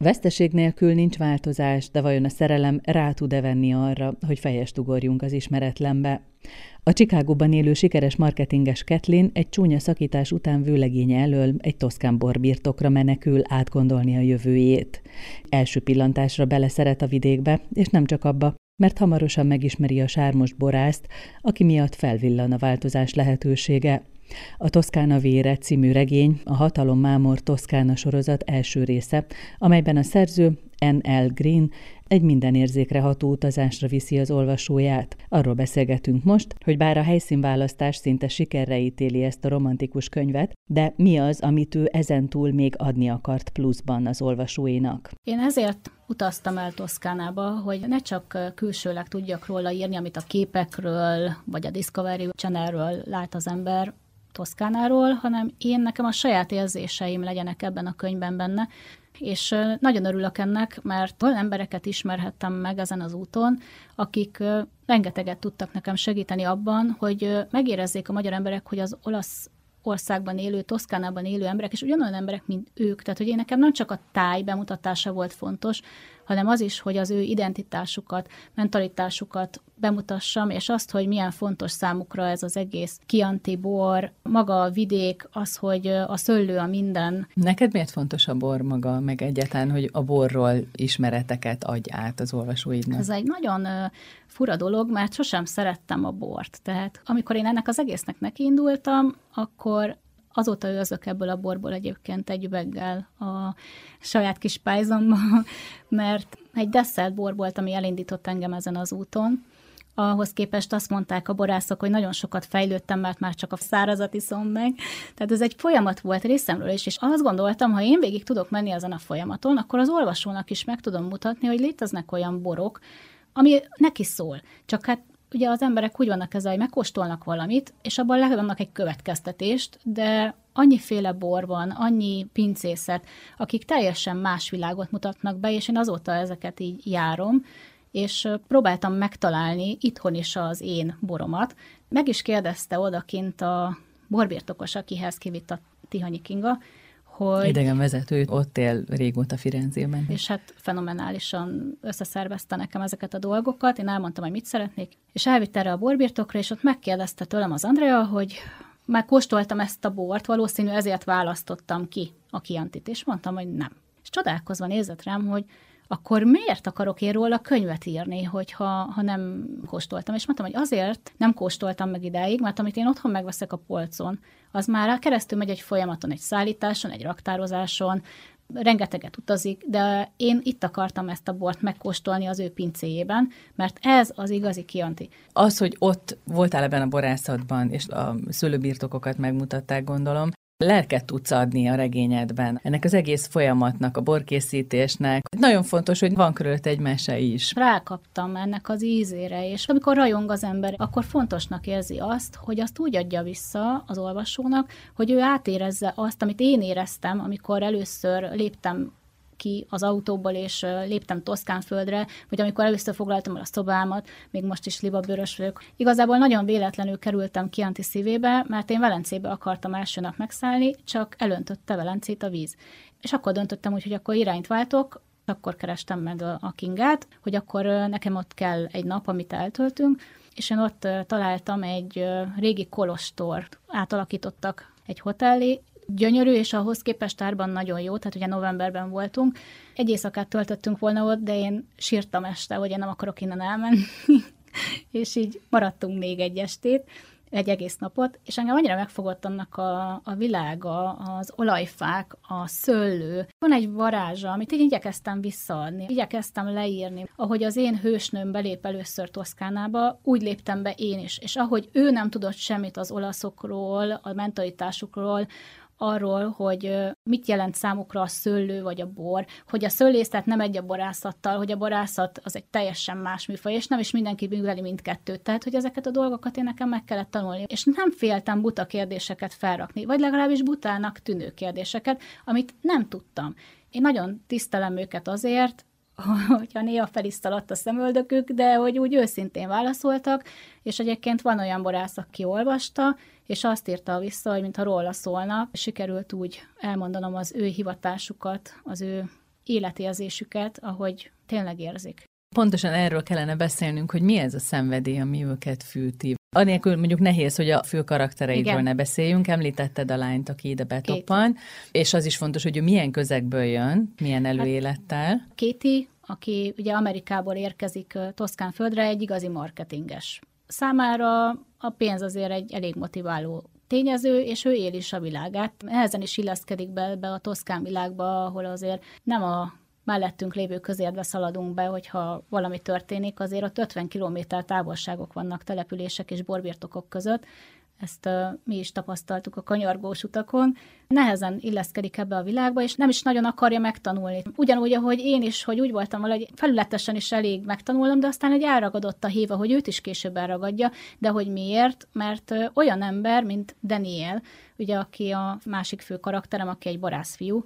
Veszteség nélkül nincs változás, de vajon a szerelem rá tud-e venni arra, hogy fejest ugorjunk az ismeretlenbe? A Chicagóban élő sikeres marketinges Kathleen egy csúnya szakítás után vőlegénye elől egy toszkán borbirtokra menekül átgondolni a jövőjét. Első pillantásra beleszeret a vidékbe, és nem csak abba, mert hamarosan megismeri a sármos borászt, aki miatt felvillan a változás lehetősége. A Toszkána vére című regény a Hatalom Mámor Toszkána sorozat első része, amelyben a szerző N. L. Green egy minden érzékre ható utazásra viszi az olvasóját. Arról beszélgetünk most, hogy bár a helyszínválasztás szinte sikerre ítéli ezt a romantikus könyvet, de mi az, amit ő ezentúl még adni akart pluszban az olvasóinak. Én ezért utaztam el Toszkánába, hogy ne csak külsőleg tudjak róla írni, amit a képekről, vagy a Discovery Channelről lát az ember Toszkánáról, hanem nekem a saját érzéseim legyenek ebben a könyvben benne, és nagyon örülök ennek, mert olyan embereket ismerhettem meg ezen az úton, akik rengeteget tudtak nekem segíteni abban, hogy megérezzék a magyar emberek, hogy az Olaszországban élő, Toszkánában élő emberek, és ugyanolyan emberek, mint ők. Tehát, hogy nekem nem csak a táj bemutatása volt fontos, hanem az is, hogy az ő identitásukat, mentalitásukat bemutassam, és azt, hogy milyen fontos számukra ez az egész Chianti bor, maga a vidék, az, hogy a szőlő a minden. Neked miért fontos a bor maga, meg egyáltalán, hogy a borról ismereteket adj át az olvasóidnak? Ez egy nagyon fura dolog, mert sosem szerettem a bort. Tehát amikor én ennek az egésznek nekiindultam, akkor azóta őzök ebből a borból egyébként egy üveggel a saját kis pályzomban, mert egy desszert bor volt, ami elindított engem ezen az úton. Ahhoz képest azt mondták a borászok, hogy nagyon sokat fejlődtem, mert már csak a szárazat iszom meg. Tehát ez egy folyamat volt részemről is, és azt gondoltam, ha én végig tudok menni ezen a folyamaton, akkor az olvasónak is meg tudom mutatni, hogy léteznek olyan borok, ami neki szól. Csak hát ugye az emberek úgy vannak ezzel, hogy megkóstolnak valamit, és abban levonnak egy következtetést, de annyiféle bor van, annyi pincészet, akik teljesen más világot mutatnak be, és én azóta ezeket így járom, és próbáltam megtalálni itthon is az én boromat. Meg is kérdezte odakint a borbirtokos, akihez kivitt a Tihanyi Kinga, hogy... Idegenvezető, ott él régóta Firenzében. És hát fenomenálisan összeszervezte nekem ezeket a dolgokat, én elmondtam, hogy mit szeretnék, és elvitt erre a borbirtokra, és ott megkérdezte tőlem az Andrea, hogy már kóstoltam ezt a bort, valószínű ezért választottam ki a Chiantit, és mondtam, hogy nem. És csodálkozva nézett rám, hogy akkor miért akarok én róla könyvet írni, hogyha nem kóstoltam? És mondtam, hogy azért nem kóstoltam meg idáig, mert amit én otthon megveszek a polcon, az már keresztül megy egy folyamaton, egy szállításon, egy raktározáson, rengeteget utazik, de én itt akartam ezt a bort megkóstolni az ő pincéjében, mert ez az igazi Chianti. Az, hogy ott voltál ebben a borászatban, és a szőlőbirtokokat megmutatták, gondolom, lelket tudsz adni a regényedben. Ennek az egész folyamatnak, a borkészítésnek. Nagyon fontos, hogy van körülött egy mese is. Rákaptam ennek az ízére, és amikor rajong az ember, akkor fontosnak érzi azt, hogy azt úgy adja vissza az olvasónak, hogy ő átérezze azt, amit én éreztem, amikor először léptem ki az autóból, és léptem Toszkánföldre, vagy amikor először foglaltam el a szobámat, még most is libabőrös vagyok. Igazából nagyon véletlenül kerültem Chianti szívébe, mert én Velencébe akartam első nap megszállni, csak elöntötte Velencét a víz. És akkor döntöttem úgy, hogy akkor irányt váltok, akkor kerestem meg a Kingát, hogy akkor nekem ott kell egy nap, amit eltöltünk, és én ott találtam egy régi kolostort, átalakítottak egy hotellé, gyönyörű, és ahhoz képest árban nagyon jó, tehát ugye novemberben voltunk. Egy éjszakát töltöttünk volna ott, de én sírtam este, hogy én nem akarok innen elmenni, és így maradtunk még egy estét, egy egész napot, és engem annyira megfogott annak a világa, az olajfák, a szőlő. Van egy varázsa, amit én igyekeztem visszaadni, igyekeztem leírni. Ahogy az én hősnőm belép először Toszkánába, úgy léptem be én is, és ahogy ő nem tudott semmit az olaszokról, a mentalitásukról, arról, hogy mit jelent számukra a szőlő vagy a bor, hogy a szőlészet nem egy a borászattal, hogy a borászat az egy teljesen más műfaj, és nem is mindenki műveli mindkettőt. Tehát, hogy ezeket a dolgokat én nekem meg kellett tanulni, és nem féltem buta kérdéseket felrakni, vagy legalábbis butának tűnő kérdéseket, amit nem tudtam. Én nagyon tisztelem őket azért, hogyha néha fel is szaladt a szemöldökük, de hogy úgy őszintén válaszoltak, és egyébként van olyan borász, aki olvasta, és azt írta vissza, hogy mintha róla szólna. Sikerült úgy elmondanom az ő hivatásukat, az ő életérzésüket, ahogy tényleg érzik. Pontosan erről kellene beszélnünk, hogy mi ez a szenvedély, ami őket fűti. Anélkül mondjuk nehéz, hogy a fő karaktereidről ne beszéljünk. Említetted a lányt, aki ide betoppan, és az is fontos, hogy ő milyen közegből jön, milyen előélettel. Kéti, aki ugye Amerikából érkezik Toszkán földre, egy igazi marketinges. Számára a pénz azért egy elég motiváló tényező, és ő él is a világát. Nehezen is illeszkedik be a toszkán világba, ahol azért nem a mellettünk lévő közértbe szaladunk be, hogyha valami történik, azért ott 50 kilométer távolságok vannak települések és borbirtokok között. Ezt mi is tapasztaltuk a kanyargós utakon. Nehezen illeszkedik ebbe a világba, és nem is nagyon akarja megtanulni. Ugyanúgy, ahogy én is, hogy úgy voltam valahogy felületesen is elég megtanulnom, de aztán egy elragadott a híva, hogy őt is később elragadja, de hogy miért? Mert olyan ember, mint Daniel, ugye, aki a másik fő karakterem, aki egy borászfiú.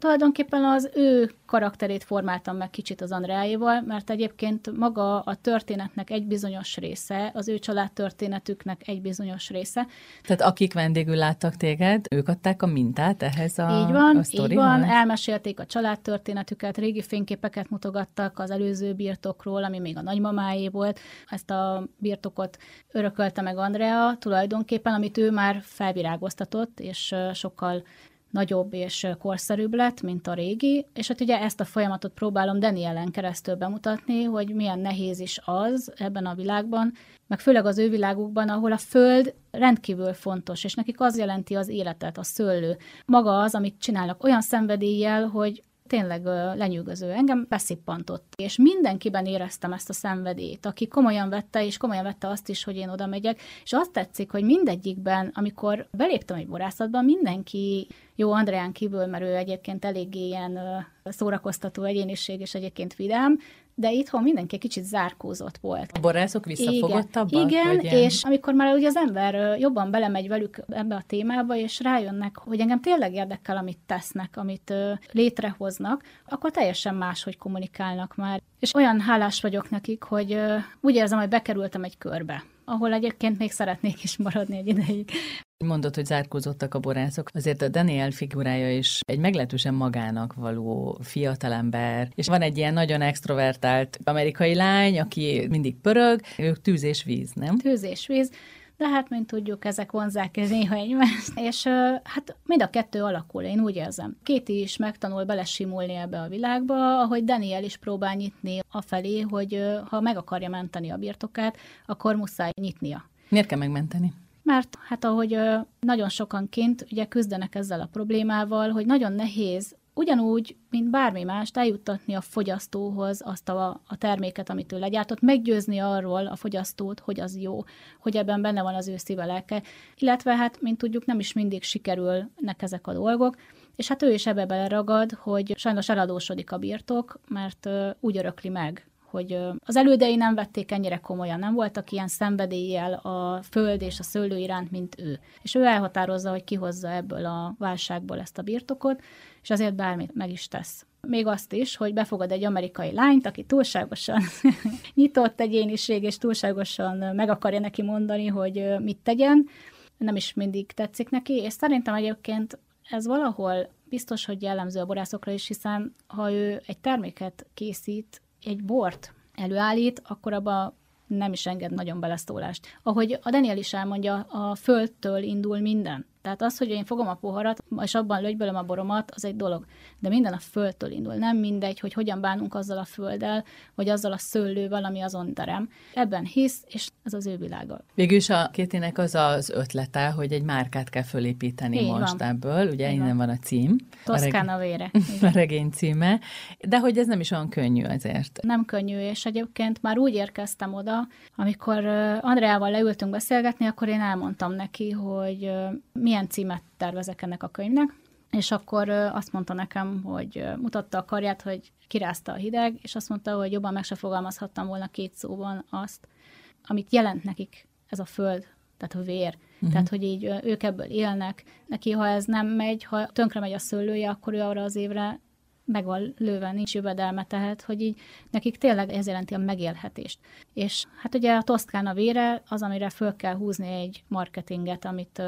Tulajdonképpen az ő karakterét formáltam meg kicsit az Andreával, mert egyébként maga a történetnek egy bizonyos része, az ő családtörténetüknek egy bizonyos része. Tehát akik vendégül láttak téged, ők adták a mintát ehhez a sztorihoz? Így van, elmesélték a családtörténetüket, régi fényképeket mutogattak az előző birtokról, ami még a nagymamáé volt. Ezt a birtokot örökölte meg Andrea tulajdonképpen, amit ő már felvirágoztatott, és sokkal nagyobb és korszerűbb lett, mint a régi, és hát ugye ezt a folyamatot próbálom Danielen keresztül bemutatni, hogy milyen nehéz is az ebben a világban, meg főleg az ő világukban, ahol a föld rendkívül fontos, és nekik az jelenti az életet, a szőlő. Maga az, amit csinálnak olyan szenvedéllyel, hogy tényleg lenyűgöző. Engem beszippantott. És mindenkiben éreztem ezt a szenvedélyt, aki komolyan vette azt is, hogy én oda megyek, és azt tetszik, hogy mindegyikben, amikor beléptem egy borászatban, mindenki jó Andreán kívül, mert ő egyébként eléggé ilyen szórakoztató egyéniség, és egyébként vidám, de itthon mindenki kicsit zárkózott volt. A borászok visszafogottabbak? Igen, és amikor már ugye az ember jobban belemegy velük ebbe a témába, és rájönnek, hogy engem tényleg érdekel, amit tesznek, amit létrehoznak, akkor teljesen máshogy kommunikálnak már. És olyan hálás vagyok nekik, hogy úgy érzem, hogy bekerültem egy körbe, ahol egyébként még szeretnék is maradni egy ideig. Mondod, hogy zárkózottak a borászok. Azért a Daniel figurája is egy meglehetősen magának való fiatalember, és van egy ilyen nagyon extrovertált amerikai lány, aki mindig pörög, ők tűz és víz, nem? Tűz és víz, de hát, mint tudjuk, ezek vonzzák néha egymást, és hát mind a kettő alakul, én úgy érzem. Kéti is megtanul belesimulni ebbe a világba, ahogy Daniel is próbál nyitni afelé, hogy ha meg akarja menteni a birtokát, akkor muszáj nyitnia. Miért kell megmenteni? Mert hát ahogy nagyon sokan kint ugye küzdenek ezzel a problémával, hogy nagyon nehéz ugyanúgy, mint bármi mást eljuttatni a fogyasztóhoz azt a terméket, amit ő legyártott, meggyőzni arról a fogyasztót, hogy az jó, hogy ebben benne van az ő szíve lelke. Illetve hát, mint tudjuk, nem is mindig sikerülnek ezek a dolgok, és hát ő is ebbe beleragad, hogy sajnos eladósodik a birtok, mert úgy örökli meg, hogy az elődei nem vették ennyire komolyan, nem voltak ilyen szenvedéllyel a föld és a szőlő iránt, mint ő. És ő elhatározza, hogy kihozza ebből a válságból ezt a birtokot, és azért bármit meg is tesz. Még azt is, hogy befogad egy amerikai lányt, aki túlságosan nyitott egyéniség, és túlságosan meg akarja neki mondani, hogy mit tegyen. Nem is mindig tetszik neki, és szerintem egyébként ez valahol biztos, hogy jellemző a borászokra is, hiszen ha ő egy terméket készít, egy bort előállít, akkor abba nem is enged nagyon beleszólást. Ahogy a Daniel is elmondja, a földtől indul minden. Tehát az, hogy én fogom a poharat, és abban lögybölöm a boromat, az egy dolog. De minden a földtől indul. Nem mindegy, hogy hogyan bánunk azzal a földdel, vagy azzal a szőlővel, ami azon terem. Ebben hisz, és ez az ő világa. Végülis a Kétinek az az ötlete, hogy egy márkát kell fölépíteni most ebből. Ugye innen van a cím. Toszkána vére. A regény címe. De hogy ez nem is olyan könnyű azért. Nem könnyű, és egyébként már úgy érkeztem oda, amikor Andreával leültünk beszélgetni, akkor én elmondtam neki, hogy milyen címet tervezek ennek a könyvnek, és akkor azt mondta nekem, hogy mutatta a karját, hogy kirázta a hideg, és azt mondta, hogy jobban meg se fogalmazhattam volna két szóban azt, amit jelent nekik ez a föld, tehát a vér. Tehát, hogy így ők ebből élnek. Neki, ha ez nem megy, ha tönkre megy a szőlője, akkor ő arra az évre meg van lőve, nincs jövedelme, tehát, hogy így nekik tényleg ez jelenti a megélhetést. És hát ugye a Toszkána vére az, amire föl kell húzni egy marketinget, amit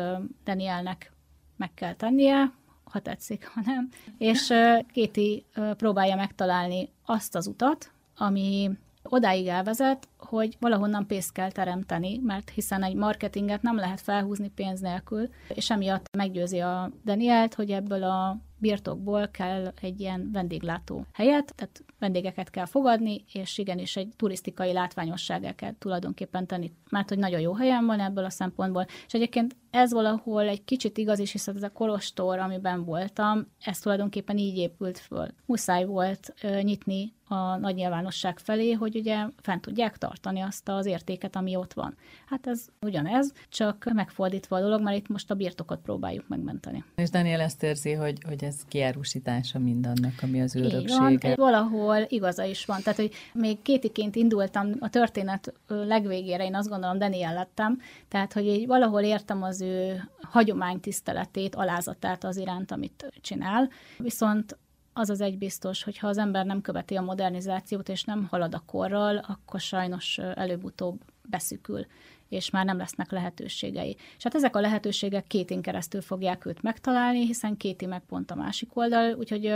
Danielnek meg kell tennie, ha tetszik, ha nem. És Kéti próbálja megtalálni azt az utat, ami odáig elvezet, hogy valahonnan pénzt kell teremteni, mert hiszen egy marketinget nem lehet felhúzni pénz nélkül, és emiatt meggyőzi a Danielt, hogy ebből a birtokból kell egy ilyen vendéglátó helyet, tehát vendégeket kell fogadni, és igenis egy turisztikai látványossággá kell tulajdonképpen tenni, mert hogy nagyon jó helyen van ebből a szempontból. És egyébként ez valahol egy kicsit igaz is, hiszen ez a kolostor, amiben voltam, ez tulajdonképpen így épült föl. Muszáj volt nyitni a nagy nyilvánosság felé, hogy ugye fent tudják tartani azt az értéket, ami ott van. Hát ez ugyanez, csak megfordítva a dolog, mert itt most a birtokot próbáljuk megmenteni. És Daniel ezt érzi, hogy ez kiárusítása mindannak, ami az ő öröksége. Valahol igaza is van. Tehát, hogy még Kétiként indultam a történet legvégére, én azt gondolom Daniel lettem, tehát, hogy így valahol értem az ő hagyománytiszteletét, alázatát az iránt, amit csinál. Viszont az az egy biztos, hogy ha az ember nem követi a modernizációt, és nem halad a korral, akkor sajnos előbb-utóbb beszükül, és már nem lesznek lehetőségei. És hát ezek a lehetőségek Kétin keresztül fogják őt megtalálni, hiszen Kéti meg pont a másik oldal, úgyhogy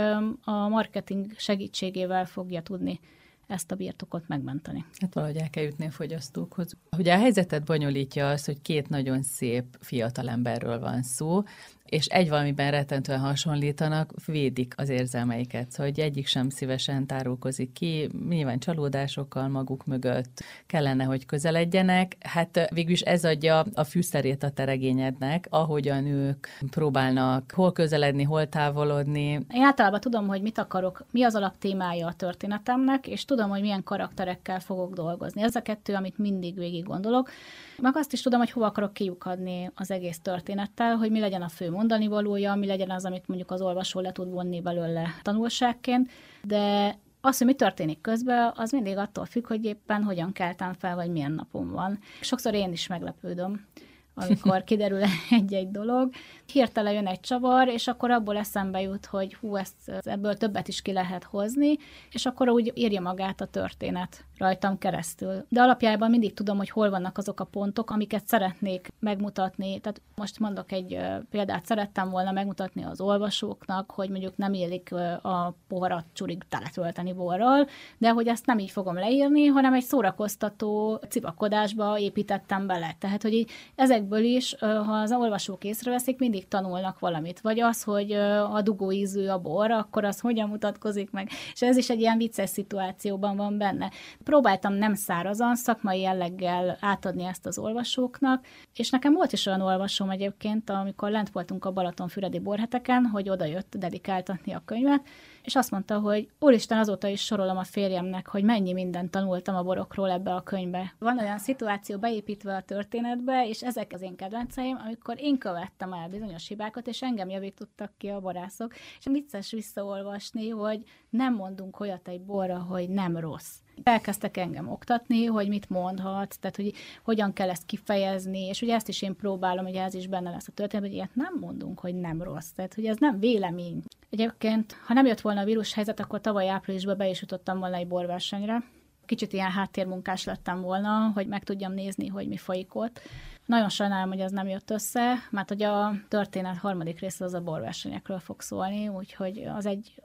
a marketing segítségével fogja tudni ezt a birtokot megmenteni. Hát valahogy el kell jutni a fogyasztókhoz. Ugye a helyzetet bonyolítja az, hogy két nagyon szép fiatalemberről van szó, és egy valamiben rettentően hasonlítanak, védik az érzelmeiket, hogy egyik sem szívesen tárulkozik ki, nyilván csalódásokkal maguk mögött kellene, hogy közeledjenek. Hát végülis ez adja a fűszerét a te regényednek, ahogy a nők próbálnak hol közeledni, hol távolodni. Én általában tudom, hogy mit akarok, mi az alaptémája a történetemnek, és tudom, hogy milyen karakterekkel fogok dolgozni. Ez a kettő, amit mindig végig gondolok. Meg azt is tudom, hogy hova akarok kiukadni az egész történettel, hogy mi legyen a fő mondani valója, mi legyen az, amit mondjuk az olvasó le tud vonni belőle tanulságként, de az, hogy mi történik közben, az mindig attól függ, hogy éppen hogyan keltem fel, vagy milyen napom van. Sokszor én is meglepődöm, amikor kiderül egy-egy dolog. Hirtelen jön egy csavar, és akkor abból eszembe jut, hogy hú, ebből többet is ki lehet hozni, és akkor úgy írja magát a történet rajtam keresztül. De alapjában mindig tudom, hogy hol vannak azok a pontok, amiket szeretnék megmutatni. Tehát most mondok egy példát, szerettem volna megmutatni az olvasóknak, hogy mondjuk nem illik a poharat csurig teletölteni borral, de hogy ezt nem így fogom leírni, hanem egy szórakoztató cipakodásba építettem bele. Tehát, hogy így ezekből is, ha az olvasók észreveszik, mindig tanulnak valamit. Vagy az, hogy a dugóízű a bor, akkor az hogyan mutatkozik meg. És ez is egy ilyen vicces szituációban van benne. Próbáltam nem szárazan, szakmai jelleggel átadni ezt az olvasóknak, és nekem volt is olyan olvasóm egyébként, amikor lent voltunk a Balatonfüredi borheteken, hogy odajött dedikáltatni a könyvet, és azt mondta, hogy úristen, azóta is sorolom a férjemnek, hogy mennyi mindent tanultam a borokról ebbe a könyvbe. Van olyan szituáció beépítve a történetbe, és ezek az én kedvenceim, amikor én követtem el bizonyos hibákat, és engem javítottak ki a borászok, és vicces visszaolvasni, hogy nem mondunk olyat egy borra, hogy nem rossz. Elkezdtek engem oktatni, hogy mit mondhat, tehát hogy hogyan kell ezt kifejezni, és ugye ezt is én próbálom, hogy ez is benne lesz a történet, hogy ilyet nem mondunk, hogy nem rossz, tehát hogy ez nem vélemény. Egyébként, ha nem jött volna a vírushelyzet, akkor tavaly áprilisban be is jutottam volna egy borversenyre. Kicsit ilyen háttérmunkás lettem volna, hogy meg tudjam nézni, hogy mi folyik ott. Nagyon sajnálom, hogy ez nem jött össze, mert ugye a történet harmadik része az a borversenyekről fog szólni, úgyhogy az egy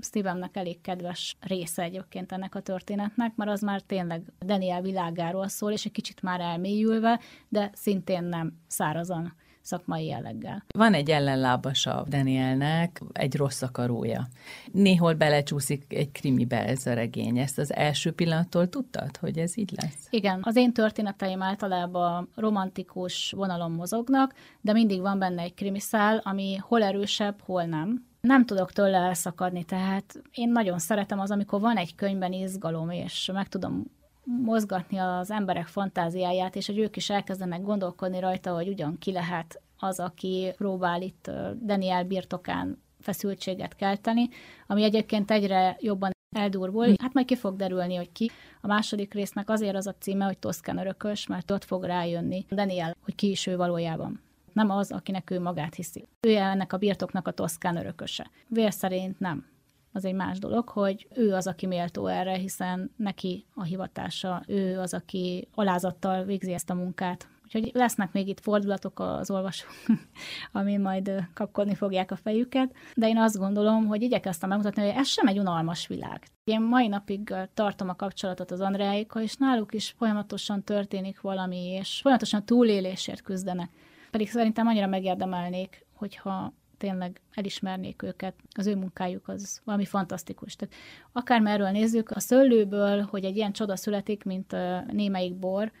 Stevennek elég kedves része egyébként ennek a történetnek, mert az már tényleg Daniel világáról szól, és egy kicsit már elmélyülve, de szintén nem szárazon, szakmai jelleggel. Van egy ellenlábasa Danielnek, egy rossz akarója. Néhol belecsúszik egy krimibe ez a regény. Ezt az első pillanattól tudtad, hogy ez így lesz? Igen. Az én történeteim általában romantikus vonalon mozognak, de mindig van benne egy krimiszál, ami hol erősebb, hol nem. Nem tudok tőle elszakadni, tehát én nagyon szeretem az, amikor van egy könyvben izgalom, és meg tudom mozgatni az emberek fantáziáját, és hogy ők is elkezdenek gondolkodni rajta, hogy ugyan ki lehet az, aki próbál itt Daniel birtokán feszültséget kelteni, ami egyébként egyre jobban eldurvul. Hát majd ki fog derülni, hogy ki. A második résznek azért az a címe, hogy Toszkán örökös, mert ott fog rájönni Daniel, hogy ki is ő valójában. Nem az, akinek ő magát hiszi. Ő ennek a birtoknak a Toszkán örököse. Vér szerint nem. Az egy más dolog, hogy ő az, aki méltó erre, hiszen neki a hivatása, ő az, aki alázattal végzi ezt a munkát. Úgyhogy lesznek még itt fordulatok az olvasók, ami majd kapkodni fogják a fejüket, de én azt gondolom, hogy igyekeztem megmutatni, hogy ez sem egy unalmas világ. Én mai napig tartom a kapcsolatot az Andreáikkal, és náluk is folyamatosan történik valami, és folyamatosan túlélésért küzdenek. Pedig szerintem annyira megérdemelnék, hogyha tényleg elismernék őket, az ő munkájuk az valami fantasztikus. Tehát akármerről nézzük, a szőlőből, hogy egy ilyen csoda születik, mint némelyik bor,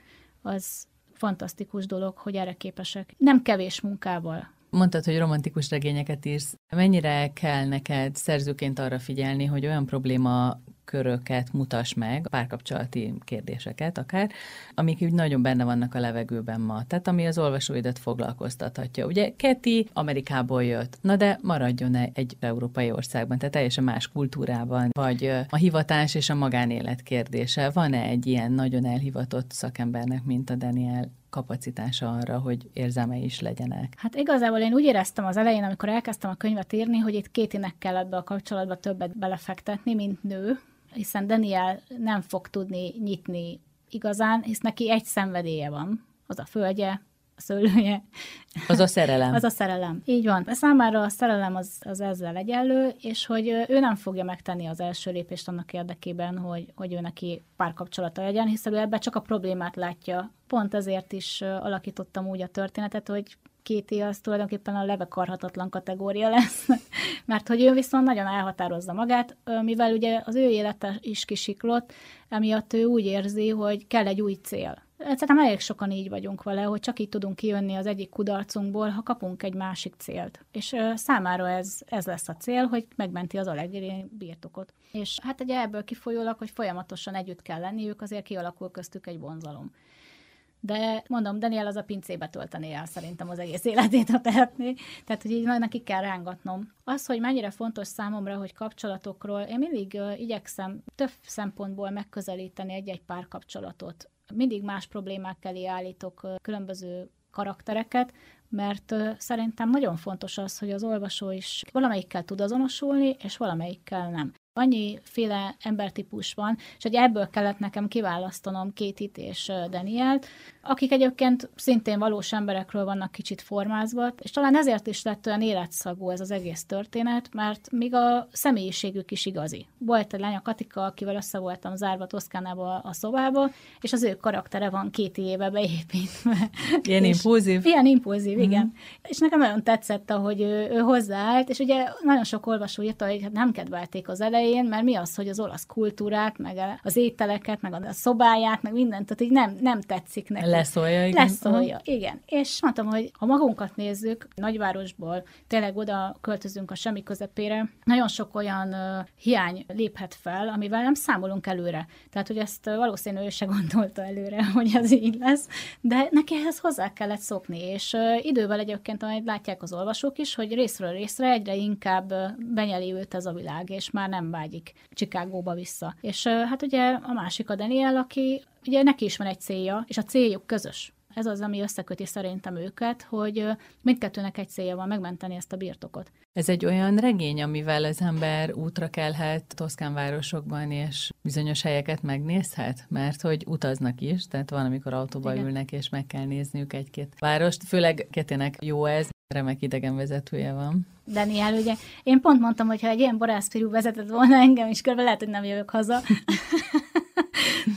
az fantasztikus dolog, hogy erre képesek. Nem kevés munkával. Mondtad, hogy romantikus regényeket írsz. Mennyire kell neked szerzőként arra figyelni, hogy olyan problémaköröket mutass meg, párkapcsolati kérdéseket akár, amik úgy nagyon benne vannak a levegőben ma, tehát ami az olvasóidat foglalkoztathatja. Ugye Kéti Amerikából jött, na de maradjon egy európai országban, tehát teljesen más kultúrában, vagy a hivatás és a magánélet kérdése. Van-e egy ilyen nagyon elhivatott szakembernek, mint a Daniel, kapacitása arra, hogy érzelmei is legyenek? Hát igazából én úgy éreztem az elején, amikor elkezdtem a könyvet írni, hogy itt Kétinek kell ebbe a kapcsolatba többet belefektetni, mint nő, hiszen Daniel nem fog tudni nyitni igazán, hisz neki egy szenvedélye van, az a földje, a szőlője. Az a szerelem. Az a szerelem. Így van. Számára a szerelem az ezzel egyenlő, és hogy ő nem fogja megtenni az első lépést annak érdekében, hogy ő neki párkapcsolata legyen, hiszen ő ebben csak a problémát látja. Pont ezért is alakítottam úgy a történetet, hogy Kéti az tulajdonképpen a levakarhatatlan kategória lesz, mert hogy ő viszont nagyon elhatározza magát, mivel ugye az ő élete is kisiklott, emiatt ő úgy érzi, hogy kell egy új cél. Szerintem elég sokan így vagyunk vele, hogy csak így tudunk kijönni az egyik kudarcunkból, ha kapunk egy másik célt. És számára ez lesz a cél, hogy megmenti az Alegri birtokot. És hát ugye ebből kifolyólag, hogy folyamatosan együtt kell lenniük, azért kialakul köztük egy vonzalom. De mondom, Daniel az a pincébe töltené el szerintem az egész életét, ha tehetné. Tehát, hogy így neki kell rángatnom. Az, hogy mennyire fontos számomra, hogy kapcsolatokról, én mindig igyekszem több szempontból megközelíteni egy-egy párkapcsolatot. Mindig más problémák elé állítok különböző karaktereket, mert szerintem nagyon fontos az, hogy az olvasó is valamelyikkel tud azonosulni, és valamelyikkel nem. Annyiféle embertípus van, és hogy ebből kellett nekem kiválasztanom Kétit és Danielt, akik egyébként szintén valós emberekről vannak kicsit formázva, és talán ezért is lett olyan életszagú ez az egész történet, mert még a személyiségük is igazi. Volt egy lány, a Katika, akivel össze voltam zárva Toszkánába a szobába, és az ő karaktere van Kétiébe beépítve. Ilyen impulzív? Ilyen impulzív, igen. És nekem nagyon tetszett, ahogy ő hozzáállt, és ugye nagyon sok olvasó írta, hogy nem kedvelték az elején, mert mi az, hogy az olasz kultúrát, meg az ételeket, meg a szobáját, meg mindent, tehát így nem tetszik neki. Leszólja, igen. Leszólja, igen. És mondtam, hogy ha magunkat nézzük, nagyvárosból tényleg oda költözünk a semmi közepére, nagyon sok olyan hiány léphet fel, amivel nem számolunk előre. Tehát, hogy ezt valószínűleg ő se gondolta előre, hogy ez így lesz, de neki ehhez hozzá kellett szokni, és idővel egyébként, ahogy látják az olvasók is, hogy részről részre egyre inkább benyeli őt ez a világ, és már nem vágyik Chicagóba vissza. És hát ugye a másik a Daniel, aki ugye neki is van egy célja, és a céljuk közös. Ez az, ami összeköti szerintem őket, hogy mindkettőnek egy célja van, megmenteni ezt a birtokot. Ez egy olyan regény, amivel az ember útra kelhet toszkán városokban, és bizonyos helyeket megnézhet, mert hogy utaznak is, tehát van, amikor autóba ülnek, és meg kell nézniük egy-két várost, főleg Kétinek jó ez, remek idegenvezetője van. Daniel, ugye, én pont mondtam, hogy ha egy ilyen borászfirú vezetett volna engem is körbe, lehet, hogy nem jövök haza.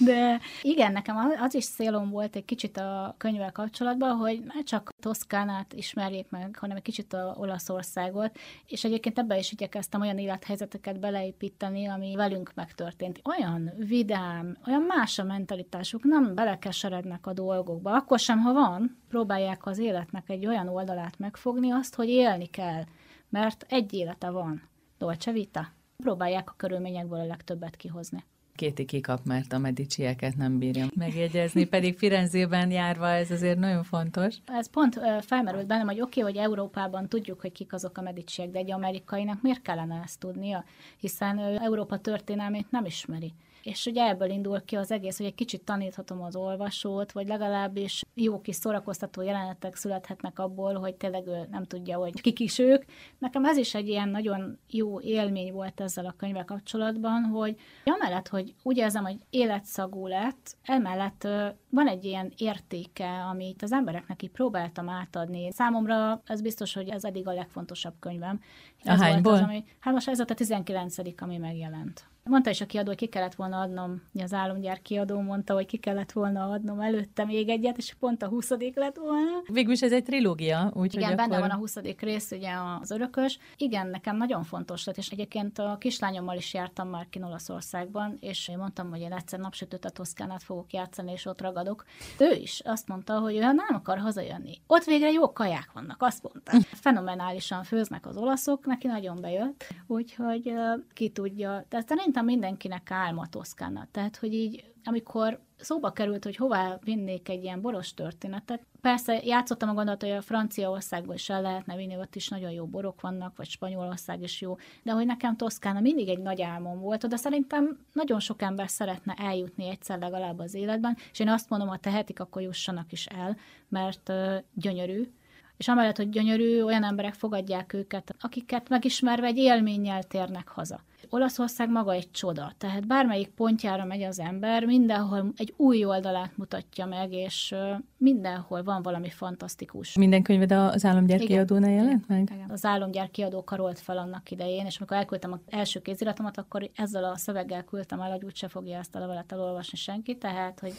De igen, nekem az is célom volt egy kicsit a könyvvel kapcsolatban, hogy ne csak Toszkánát ismerjék meg, hanem egy kicsit a Olaszországot, és egyébként ebben is igyekeztem olyan élethelyzeteket beleépíteni, ami velünk megtörtént. Olyan vidám, olyan más a mentalitásuk, nem belekeserednek a dolgokba. Akkor sem, ha van, próbálják az életnek egy olyan oldalát megfogni, azt, hogy élni kell, mert egy élete van. Dolce vita. Próbálják a körülményekből a legtöbbet kihozni. Kéti kikap, mert a Medicieket nem bírja megjegyezni, pedig Firenzében járva ez azért nagyon fontos. Ez pont felmerült bennem, hogy oké, hogy Európában tudjuk, hogy kik azok a Mediciek, de egy amerikainak miért kellene ezt tudnia, hiszen Európa történelmét nem ismeri. És ugye ebből indul ki az egész, hogy egy kicsit taníthatom az olvasót, vagy legalábbis jó kis szórakoztató jelenetek születhetnek abból, hogy tényleg ő nem tudja, hogy kik is ők. Nekem ez is egy ilyen nagyon jó élmény volt ezzel a könyvvel kapcsolatban, hogy amellett, hogy hogy úgy érzem, hogy életszagú lett, emellett van egy ilyen értéke, amit az embereknek így próbáltam átadni. Számomra ez biztos, hogy ez eddig a legfontosabb könyvem. Ez volt az, ami, hát most ez volt a 19. ami megjelent. Mondta is a kiadó, hogy ki kellett volna adnom, az Álomgyár kiadó mondta, hogy ki kellett volna adnom előtte még egyet, és pont a 20. lett volna. Végülis ez egy trilógia. Úgy, igen, benne van a 20. rész, ugye az örökös. Igen, nekem nagyon fontos lett, és egyébként a kislányommal is jártam már kint Olaszországban, és mondtam, hogy én egyszer napsütött a Toszkánát fogok játszani, és ott ragadok. Ő is azt mondta, hogy ő nem akar hazajönni. Ott végre jó kaják vannak, azt mondta. Fenomenálisan főznek az olaszok, neki nagyon bejött, úgyhogy ki tudja. Mindenkinek álma Toszkána. Tehát, hogy így, amikor szóba került, hogy hová vinnék egy ilyen boros történetet, persze játszottam a gondolatot, hogy a Franciaországba is el lehetne vinni, ott is nagyon jó borok vannak, vagy Spanyolország is jó, de hogy nekem Toszkána mindig egy nagy álmom volt, oda szerintem nagyon sok ember szeretne eljutni egyszer legalább az életben, és én azt mondom, ha tehetik, akkor jussanak is el, mert gyönyörű. És amellett, hogy gyönyörű, olyan emberek fogadják őket, akiket megismerve egy élménnyel térnek haza. Olaszország maga egy csoda, tehát bármelyik pontjára megy az ember, mindenhol egy új oldalát mutatja meg, és mindenhol van valami fantasztikus. Minden könyved az Álomgyár kiadónál jelent meg? Igen. Az Álomgyár kiadó karolt fel annak idején, és amikor elküldtem az első kéziratomat, akkor ezzel a szöveggel küldtem el, hogy úgyse fogja ezt a levelet elolvasni senki, tehát, hogy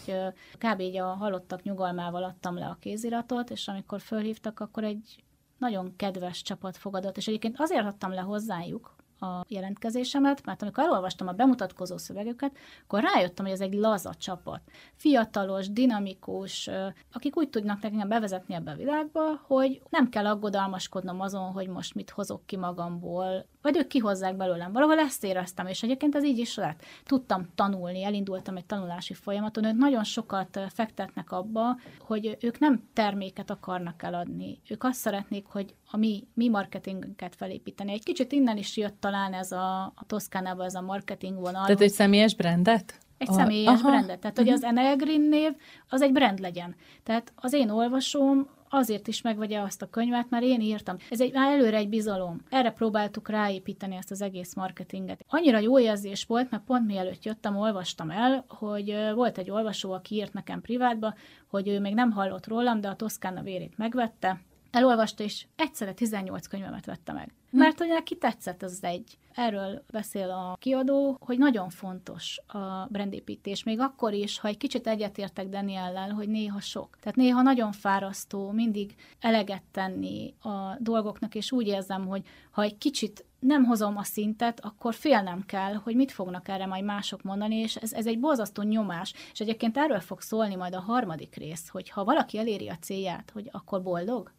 kb. Így a halottak nyugalmával adtam le a kéziratot, és amikor fölhívtak, akkor egy nagyon kedves csapat fogadott, és egyébként azért adtam le hozzájuk a jelentkezésemet, mert amikor elolvastam a bemutatkozó szövegeket, akkor rájöttem, hogy ez egy laza csapat. Fiatalos, dinamikus, akik úgy tudnak nekem bevezetni ebbe a világba, hogy nem kell aggodalmaskodnom azon, hogy most mit hozok ki magamból, vagy ők kihozzák belőlem. Valahol ezt éreztem, és egyébként ez így is lett. Tudtam tanulni, elindultam egy tanulási folyamaton, ők nagyon sokat fektetnek abba, hogy ők nem terméket akarnak eladni. Ők azt szeretnék, hogy a mi marketingünket felépíteni. Egy kicsit innen is jött talán ez a Toszkánában ez a marketing vonal. Tehát egy személyes brandet? Egy személyes brandet. Tehát, hogy az N. L. Green név, az egy brand legyen. Tehát az én olvasóm azért is megvegye azt a könyvet, mert én írtam. Ez már előre egy bizalom. Erre próbáltuk ráépíteni ezt az egész marketinget. Annyira jó érzés volt, mert pont mielőtt jöttem, olvastam el, hogy volt egy olvasó, aki írt nekem privátba, hogy ő még nem hallott rólam, de a Toszkána vérét megvette, elolvasta, és egyszerre 18 könyvemet vette meg. Mert hogy neki tetszett az egy. Erről beszél a kiadó, hogy nagyon fontos a brandépítés. Még akkor is, ha egy kicsit egyetértek Daniellel, hogy néha sok. Tehát néha nagyon fárasztó mindig eleget tenni a dolgoknak, és úgy érzem, hogy ha egy kicsit nem hozom a szintet, akkor félnem kell, hogy mit fognak erre majd mások mondani, és ez egy borzasztó nyomás. És egyébként erről fog szólni majd a harmadik rész, hogy ha valaki eléri a célját, hogy akkor boldog,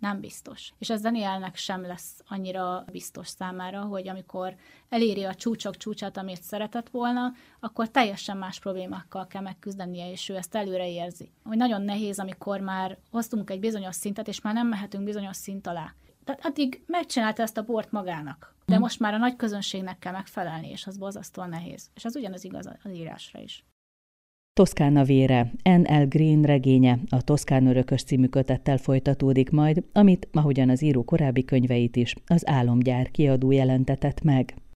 nem biztos. És ez Danielnek sem lesz annyira biztos számára, hogy amikor eléri a csúcsok csúcsát, amit szeretett volna, akkor teljesen más problémákkal kell megküzdenie, és ő ezt előre érzi. Hogy nagyon nehéz, amikor már hoztunk egy bizonyos szintet, és már nem mehetünk bizonyos szint alá. Tehát addig megcsinálta ezt a bort magának, de most már a nagy közönségnek kell megfelelni, és az borzasztóan nehéz. És az ugyanaz igaz az írásra is. Toszkána vére, N. L. Green regénye, a Toszkán örökös című kötettel folytatódik majd, amit ahogyan az író korábbi könyveit is az Álomgyár kiadó jelentetett meg.